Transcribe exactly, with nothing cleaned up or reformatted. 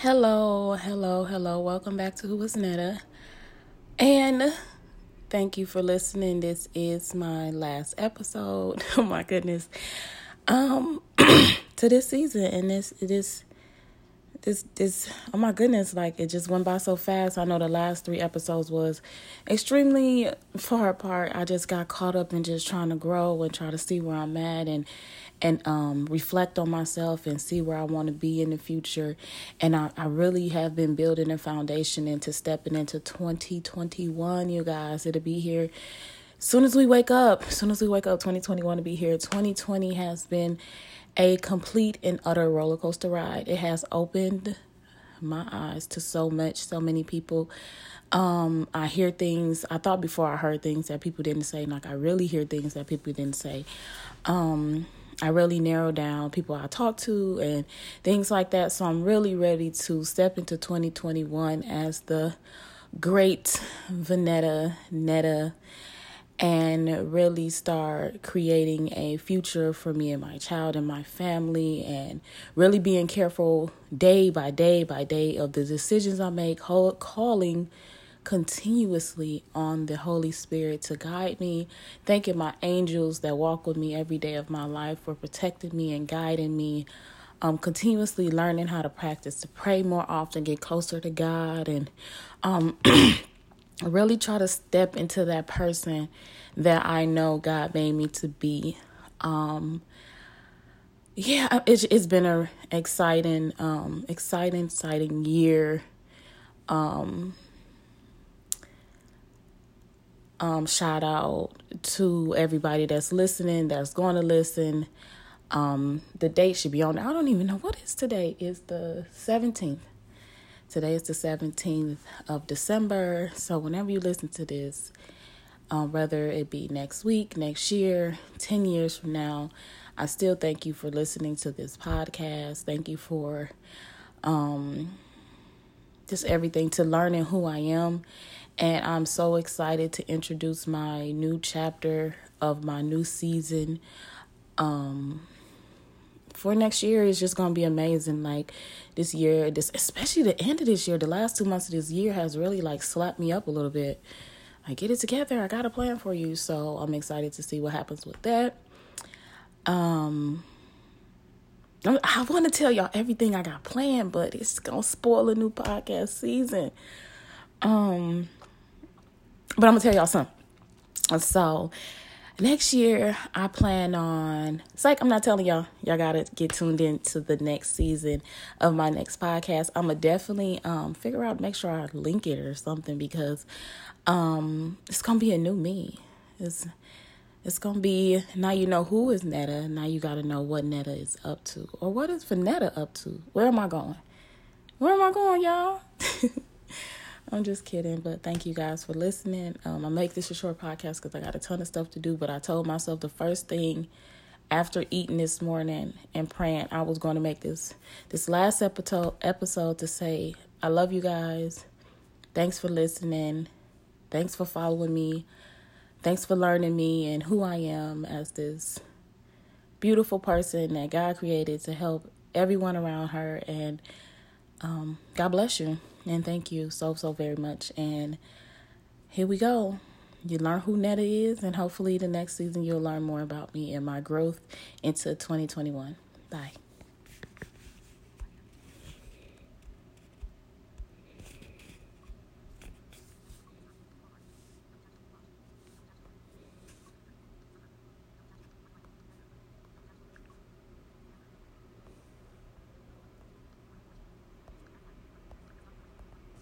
Hello, hello, hello. Welcome back to Who Is Netta. And thank you for listening. This is my last episode. Oh my goodness. Um to this season and this this this this oh my goodness, like it just went by so fast. I know the last three episodes was extremely far apart. I just got caught up in just trying to grow and try to see where I'm at and and um, reflect on myself and see where I want to be in the future. And I, I really have been building a foundation into stepping into twenty twenty-one, you guys. It'll be here soon as we wake up. As soon as we wake up, twenty twenty-one will be here. twenty twenty has been a complete and utter roller coaster ride. It has opened my eyes to so much, so many people. Um, I hear things, I thought before I heard things that people didn't say. Like, I really hear things that people didn't say. Um... I really narrow down people I talk to and things like that. So I'm really ready to step into twenty twenty-one as the great Vanetta, Netta, and really start creating a future for me and my child and my family, and really being careful day by day by day of the decisions I make, calling continuously on the Holy Spirit to guide me, thanking my angels that walk with me every day of my life for protecting me and guiding me, um, continuously learning how to practice to pray more often, get closer to God, and um, really try to step into that person that I know God made me to be. Um, yeah, it's, it's been an exciting, um, exciting, exciting year. Um, Um, shout out to everybody that's listening, that's going to listen. Um, the date should be on. I don't even know what is today. It's the seventeenth. Today is the seventeenth of December. So whenever you listen to this, um, whether it be next week, next year, ten years from now, I still thank you for listening to this podcast. Thank you for um, just everything, to learning who I am. And I'm so excited to introduce my new chapter of my new season. Um, for next year, it's just going to be amazing. Like this year, this especially the end of this year, the last two months of this year has really like slapped me up a little bit. I get it together. I got a plan for you. So I'm excited to see what happens with that. Um, I want to tell y'all everything I got planned, but it's going to spoil a new podcast season. Um... But I'm going to tell y'all something. So next year I plan on, it's like, I'm not telling y'all, y'all got to get tuned in to the next season of my next podcast. I'm going to definitely um, figure out, make sure I link it or something, because um, it's going to be a new me. It's it's going to be, now you know who is Netta. Now you got to know what Netta is up to, or what is Vanetta up to? Where am I going? Where am I going, y'all? I'm just kidding, but thank you guys for listening. Um, I make this a short podcast because I got a ton of stuff to do, but I told myself the first thing after eating this morning and praying, I was going to make this this last episode, episode to say, I love you guys. Thanks for listening. Thanks for following me. Thanks for learning me and who I am as this beautiful person that God created to help everyone around her. And um, God bless you. And thank you so, so very much. And here we go. You learn who Netta is, and hopefully the next season you'll learn more about me and my growth into twenty twenty-one. Bye.